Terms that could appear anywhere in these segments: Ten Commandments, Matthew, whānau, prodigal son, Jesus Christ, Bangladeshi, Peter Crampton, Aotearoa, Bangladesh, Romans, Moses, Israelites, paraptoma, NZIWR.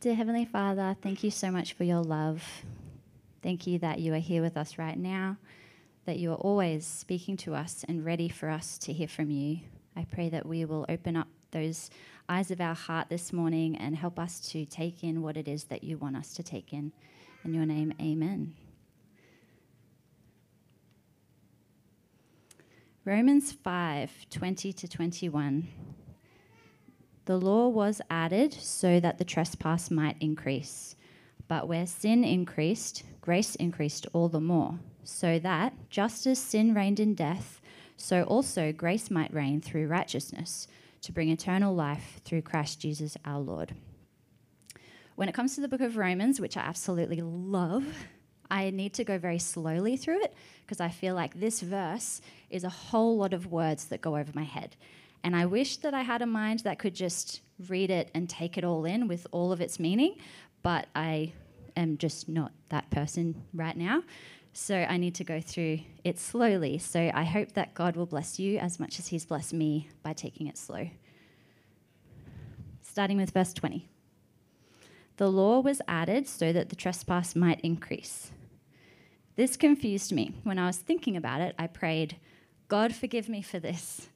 Dear Heavenly Father, thank you so much for your love. Thank you that you are here with us right now, that you are always speaking to us and ready for us to hear from you. I pray that we will open up those eyes of our heart this morning and help us to take in what it is that you want us to take in. In your name, amen. Romans 5:20-21. The law was added so that the trespass might increase. But where sin increased, grace increased all the more, so that, just as sin reigned in death, so also grace might reign through righteousness, to bring eternal life through Christ Jesus our Lord. When it comes to the book of Romans, which I absolutely love, I need to go very slowly through it because I feel like this verse is a whole lot of words that go over my head. And I wish that I had a mind that could just read it and take it all in with all of its meaning, but I am just not that person right now. So I need to go through it slowly. So I hope that God will bless you as much as he's blessed me by taking it slow. Starting with verse 20. The law was added so that the trespass might increase. This confused me. When I was thinking about it, I prayed, God, forgive me for this.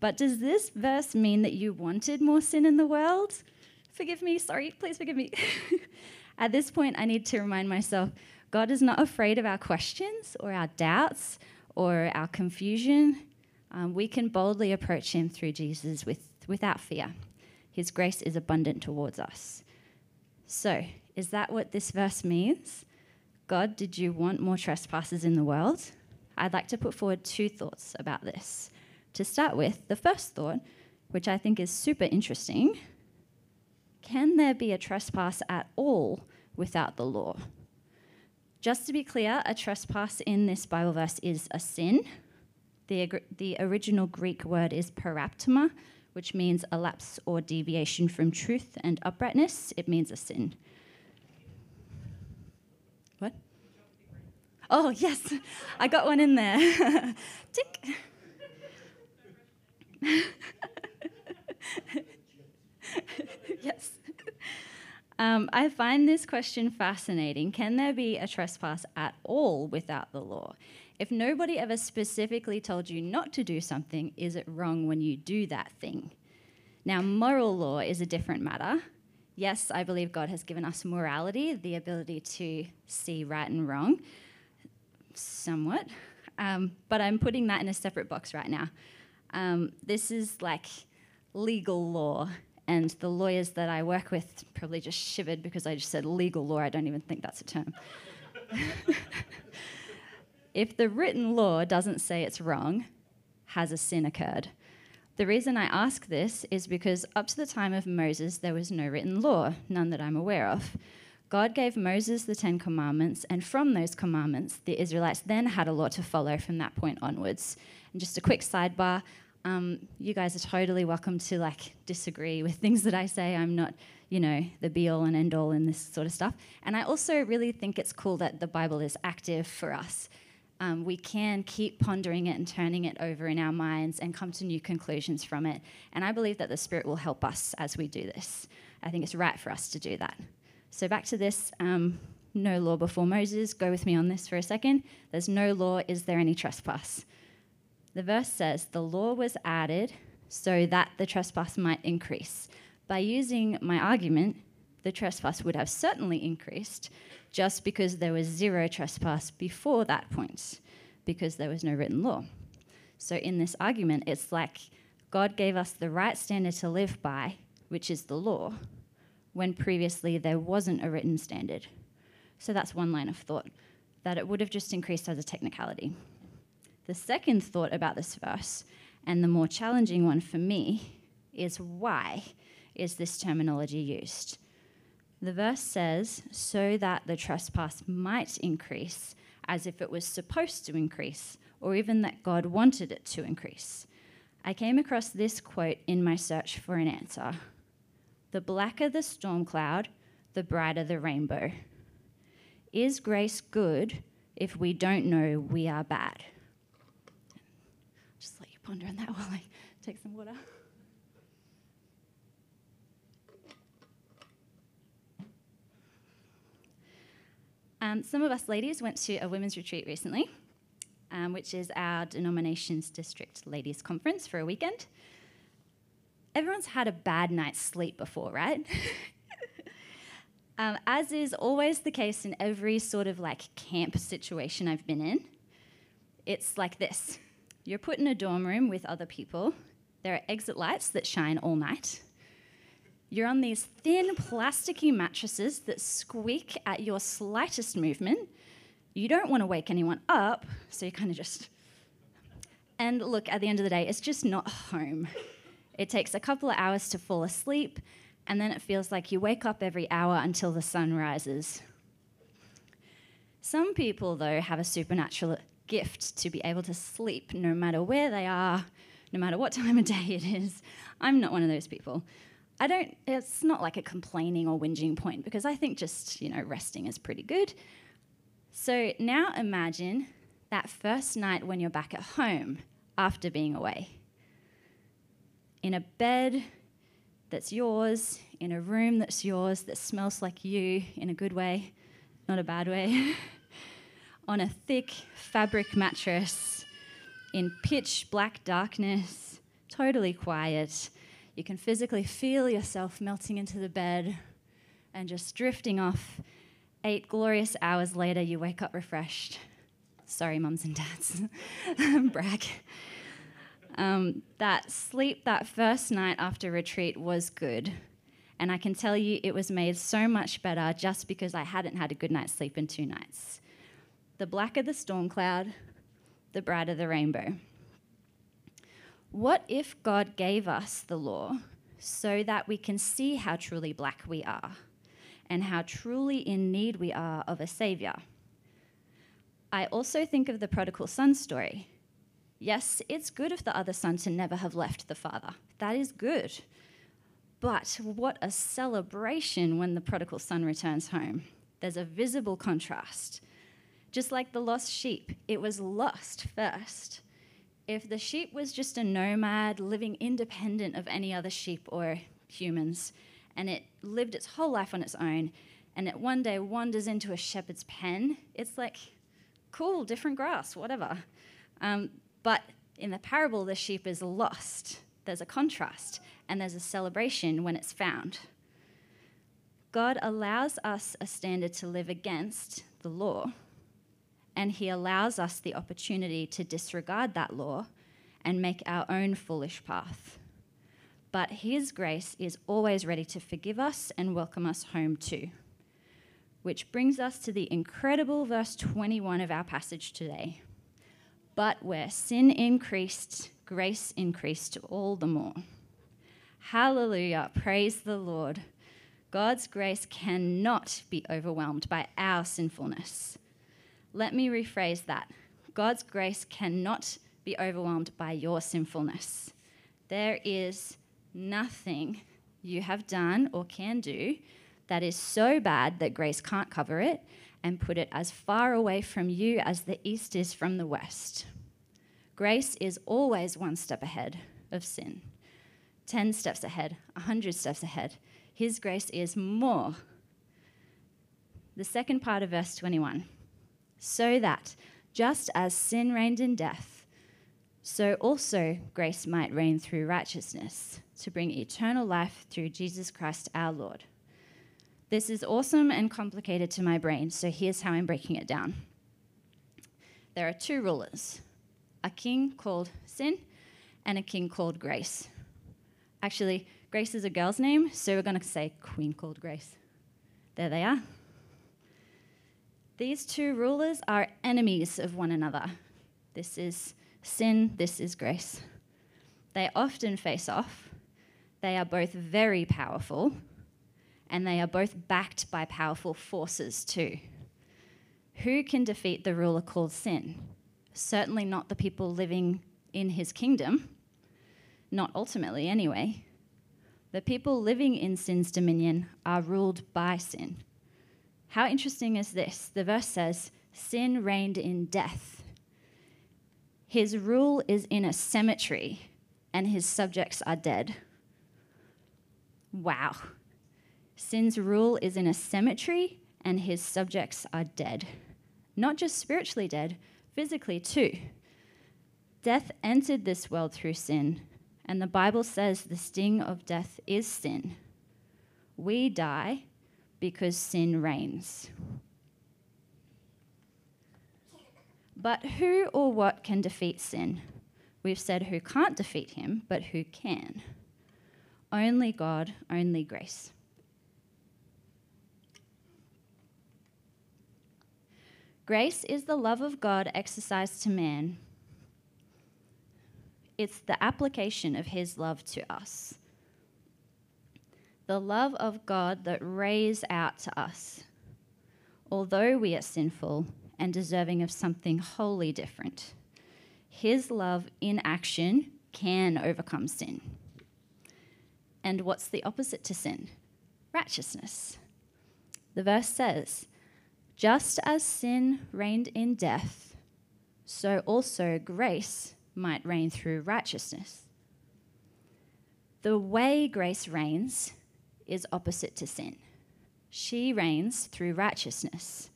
But does this verse mean that you wanted more sin in the world? Forgive me, sorry, please forgive me. At this point, I need to remind myself, God is not afraid of our questions or our doubts or our confusion. We can boldly approach him through Jesus without fear. His grace is abundant towards us. So, is that what this verse means? God, did you want more trespasses in the world? I'd like to put forward two thoughts about this. To start with, the first thought, which I think is super interesting, can there be a trespass at all without the law? Just to be clear, a trespass in this Bible verse is a sin. The original Greek word is paraptoma, which means a lapse or deviation from truth and uprightness. It means a sin. What? Oh, yes. I got one in there. Tick. Yes. I find this question fascinating. Can there be a trespass at all without the law? If nobody ever specifically told you not to do something, is it wrong when you do that thing? Now, moral law is a different matter. Yes, I believe God has given us morality, the ability to see right and wrong, somewhat. But I'm putting that in a separate box right now. This is like legal law. And the lawyers that I work with probably just shivered because I just said legal law. I don't even think that's a term. If the written law doesn't say it's wrong, has a sin occurred? The reason I ask this is because up to the time of Moses, there was no written law, none that I'm aware of. God gave Moses the Ten Commandments, and from those commandments, the Israelites then had a law to follow from that point onwards. And just a quick sidebar, you guys are totally welcome to like disagree with things that I say. I'm not, the be-all and end-all in this sort of stuff. And I also really think it's cool that the Bible is active for us. We can keep pondering it and turning it over in our minds and come to new conclusions from it. And I believe that the Spirit will help us as we do this. I think it's right for us to do that. So back to this, no law before Moses. Go with me on this for a second. There's no law. Is there any trespass? The verse says, the law was added so that the trespass might increase. By using my argument, the trespass would have certainly increased just because there was zero trespass before that point, because there was no written law. So in this argument, it's like God gave us the right standard to live by, which is the law, when previously there wasn't a written standard. So that's one line of thought, that it would have just increased as a technicality. The second thought about this verse, and the more challenging one for me, is why is this terminology used? The verse says, so that the trespass might increase, as if it was supposed to increase, or even that God wanted it to increase. I came across this quote in my search for an answer. The blacker the storm cloud, the brighter the rainbow. Is grace good if we don't know we are bad? Just let you ponder on that while I take some water. Some of us ladies went to a women's retreat recently, which is our denomination's district ladies' conference for a weekend. Everyone's had a bad night's sleep before, right? As is always the case in every sort of like camp situation I've been in, it's like this. You're put in a dorm room with other people. There are exit lights that shine all night. You're on these thin, plasticky mattresses that squeak at your slightest movement. You don't want to wake anyone up, so you kind of just... And look, at the end of the day, it's just not home. It takes a couple of hours to fall asleep, and then it feels like you wake up every hour until the sun rises. Some people, though, have a supernatural gift to be able to sleep no matter where they are, no matter what time of day it is. I'm not one of those people. It's not like a complaining or whinging point, because I think just, resting is pretty good. So now imagine that first night when you're back at home after being away. In a bed that's yours, in a room that's yours, that smells like you in a good way, not a bad way, on a thick fabric mattress, in pitch black darkness, totally quiet. You can physically feel yourself melting into the bed and just drifting off. 8 glorious hours later, you wake up refreshed. Sorry, mums and dads, brag. That sleep that first night after retreat was good. And I can tell you it was made so much better just because I hadn't had a good night's sleep in 2 nights. The blacker the storm cloud, the brighter the rainbow. What if God gave us the law so that we can see how truly black we are and how truly in need we are of a savior? I also think of the prodigal son story. Yes, it's good of the other son to never have left the father. That is good. But what a celebration when the prodigal son returns home. There's a visible contrast. Just like the lost sheep, it was lost first. If the sheep was just a nomad living independent of any other sheep or humans, and it lived its whole life on its own, and it one day wanders into a shepherd's pen, it's like, cool, different grass, whatever. But in the parable, the sheep is lost. There's a contrast, and there's a celebration when it's found. God allows us a standard to live against, the law, and he allows us the opportunity to disregard that law and make our own foolish path. But his grace is always ready to forgive us and welcome us home too. Which brings us to the incredible verse 21 of our passage today. But where sin increased, grace increased all the more. Hallelujah, praise the Lord. God's grace cannot be overwhelmed by our sinfulness. Let me rephrase that. God's grace cannot be overwhelmed by your sinfulness. There is nothing you have done or can do that is so bad that grace can't cover it and put it as far away from you as the east is from the west. Grace is always one step ahead of sin. 10 steps ahead, 100 steps ahead. His grace is more. The second part of verse 21. So that, just as sin reigned in death, so also grace might reign through righteousness, to bring eternal life through Jesus Christ our Lord. This is awesome and complicated to my brain, so here's how I'm breaking it down. There are 2 rulers, a king called sin and a king called grace. Actually, Grace is a girl's name, so we're going to say Queen called Grace. There they are. These 2 rulers are enemies of one another. This is sin, this is grace. They often face off. They are both very powerful, and they are both backed by powerful forces too. Who can defeat the ruler called sin? Certainly not the people living in his kingdom. Not ultimately, anyway. The people living in sin's dominion are ruled by sin. How interesting is this? The verse says, sin reigned in death. His rule is in a cemetery, and his subjects are dead. Wow. Sin's rule is in a cemetery, and his subjects are dead. Not just spiritually dead, physically too. Death entered this world through sin, and the Bible says the sting of death is sin. We die because sin reigns. But who or what can defeat sin? We've said who can't defeat him, but who can? Only God, only grace. Grace is the love of God exercised to man. It's the application of his love to us. The love of God that rays out to us, although we are sinful and deserving of something wholly different. His love in action can overcome sin. And what's the opposite to sin? Righteousness. The verse says, "Just as sin reigned in death, so also grace might reign through righteousness." The way grace reigns is opposite to sin. She reigns through righteousness.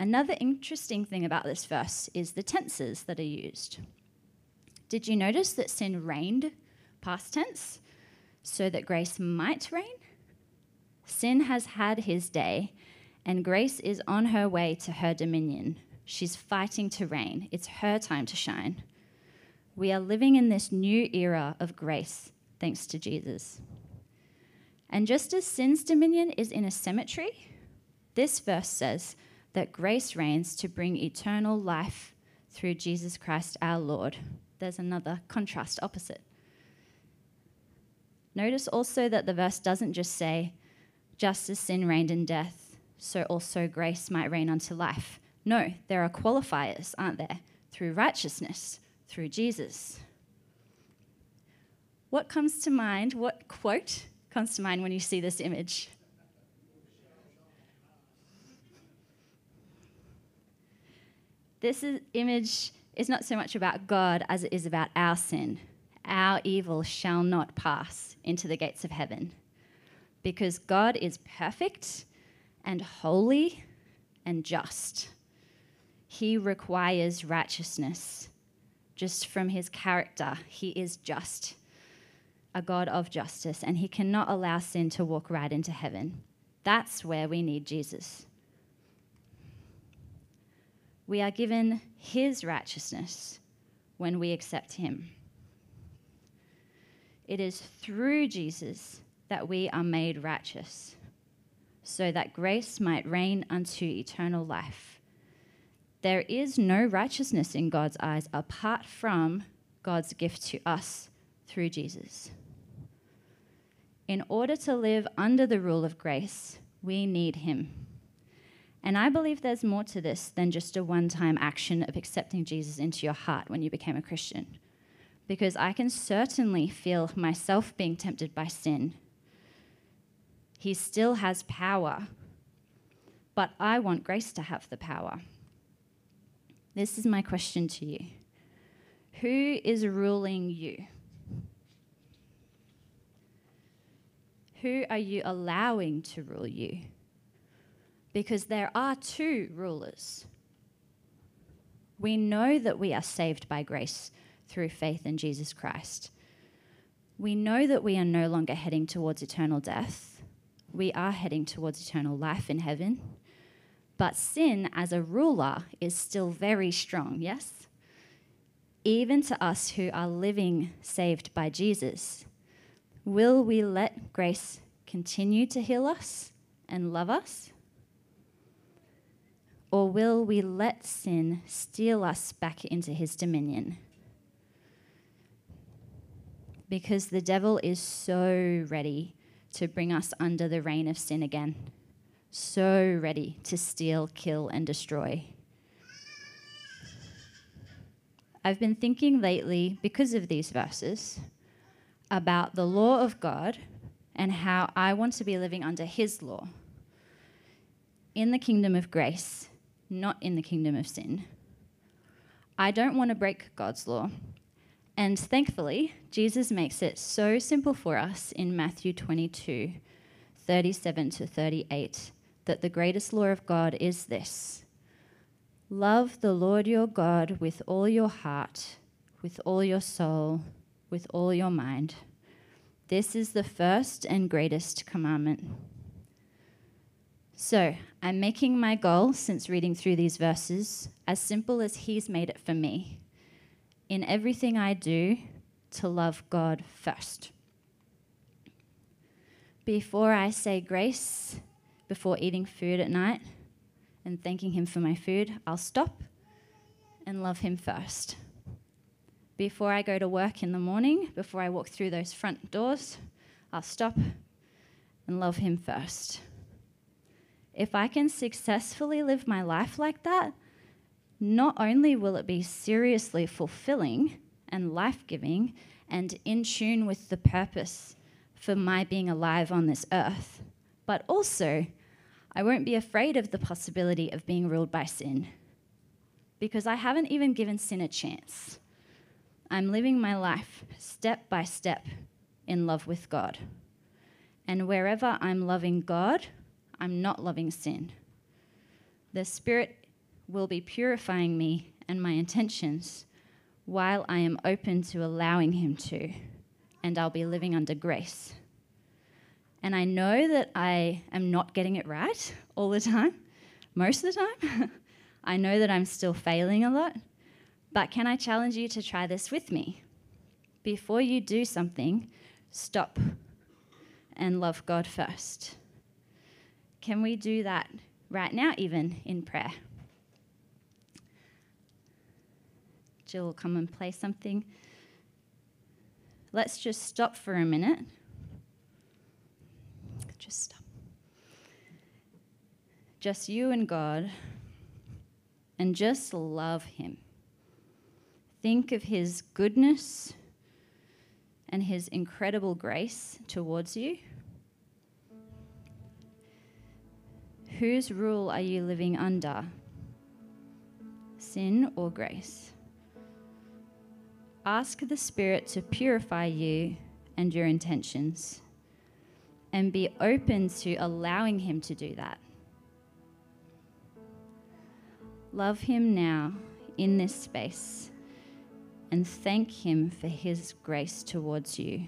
Another interesting thing about this verse is the tenses that are used. Did you notice that sin reigned, past tense, so that grace might reign? Sin has had his day, and grace is on her way to her dominion. She's fighting to reign. It's her time to shine. We are living in this new era of grace, thanks to Jesus. And just as sin's dominion is in a cemetery, this verse says that grace reigns to bring eternal life through Jesus Christ our Lord. There's another contrast opposite. Notice also that the verse doesn't just say, "Just as sin reigned in death, so also grace might reign unto life." No, there are qualifiers, aren't there? Through righteousness, through Jesus. What comes to mind, what quote comes to mind when you see this image? This image is not so much about God as it is about our sin. Our evil shall not pass into the gates of heaven, because God is perfect and holy and just. He requires righteousness. Just from his character, he is just, a God of justice, and he cannot allow sin to walk right into heaven. That's where we need Jesus. We are given his righteousness when we accept him. It is through Jesus that we are made righteous, so that grace might reign unto eternal life. There is no righteousness in God's eyes apart from God's gift to us through Jesus. In order to live under the rule of grace, we need him. And I believe there's more to this than just a one-time action of accepting Jesus into your heart when you became a Christian, because I can certainly feel myself being tempted by sin. He still has power, but I want grace to have the power. This is my question to you. Who is ruling you? Who are you allowing to rule you? Because there are two rulers. We know that we are saved by grace through faith in Jesus Christ. We know that we are no longer heading towards eternal death. We are heading towards eternal life in heaven. But sin as a ruler is still very strong, yes? Even to us who are living saved by Jesus. Will we let grace continue to heal us and love us? Or will we let sin steal us back into his dominion? Because the devil is so ready to bring us under the reign of sin again. So ready to steal, kill, and destroy. I've been thinking lately, because of these verses, about the law of God and how I want to be living under his law. In the kingdom of grace, not in the kingdom of sin. I don't want to break God's law. And thankfully, Jesus makes it so simple for us in Matthew 22:37 to 38. that the greatest law of God is this: love the Lord your God with all your heart, with all your soul, with all your mind. This is the first and greatest commandment. So, I'm making my goal, since reading through these verses, as simple as He's made it for me. In everything I do, to love God first. Before I say grace, before eating food at night and thanking Him for my food, I'll stop and love Him first. Before I go to work in the morning, before I walk through those front doors, I'll stop and love Him first. If I can successfully live my life like that, not only will it be seriously fulfilling and life-giving and in tune with the purpose for my being alive on this earth, but also I won't be afraid of the possibility of being ruled by sin, because I haven't even given sin a chance. I'm living my life step by step in love with God. And wherever I'm loving God, I'm not loving sin. The Spirit will be purifying me and my intentions while I am open to allowing Him to, and I'll be living under grace. And I know that I am not getting it right all the time, most of the time. I know that I'm still failing a lot. But can I challenge you to try this with me? Before you do something, stop and love God first. Can we do that right now, even in prayer? Jill will come and play something. Let's just stop for a minute. Just stop. Just you and God, and just love Him. Think of His goodness and His incredible grace towards you. Whose rule are you living under? Sin or grace? Ask the Spirit to purify you and your intentions, and be open to allowing Him to do that. Love Him now in this space, and thank Him for His grace towards you,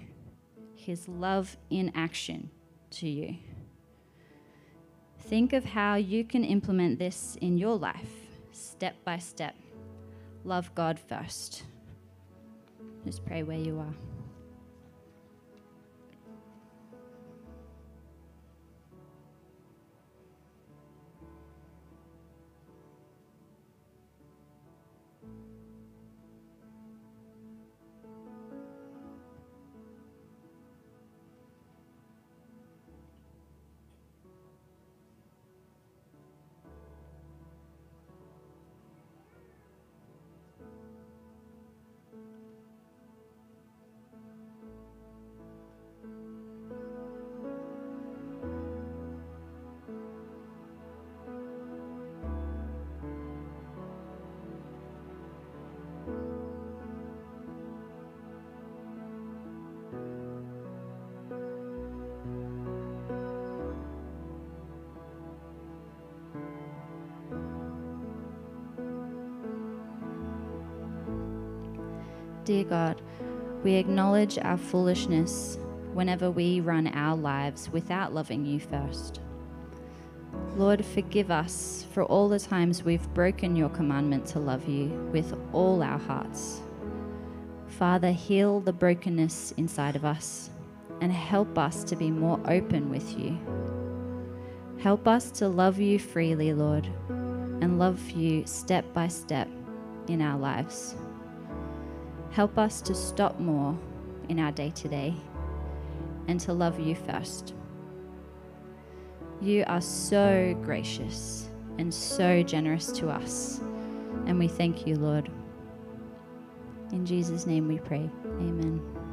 His love in action to you. Think of how you can implement this in your life, step by step. Love God first. Just pray where you are. Dear God, we acknowledge our foolishness whenever we run our lives without loving You first. Lord, forgive us for all the times we've broken Your commandment to love You with all our hearts. Father, heal the brokenness inside of us and help us to be more open with You. Help us to love You freely, Lord, and love You step by step in our lives. Help us to stop more in our day-to-day and to love You first. You are so gracious and so generous to us, and we thank You, Lord. In Jesus' name we pray. Amen.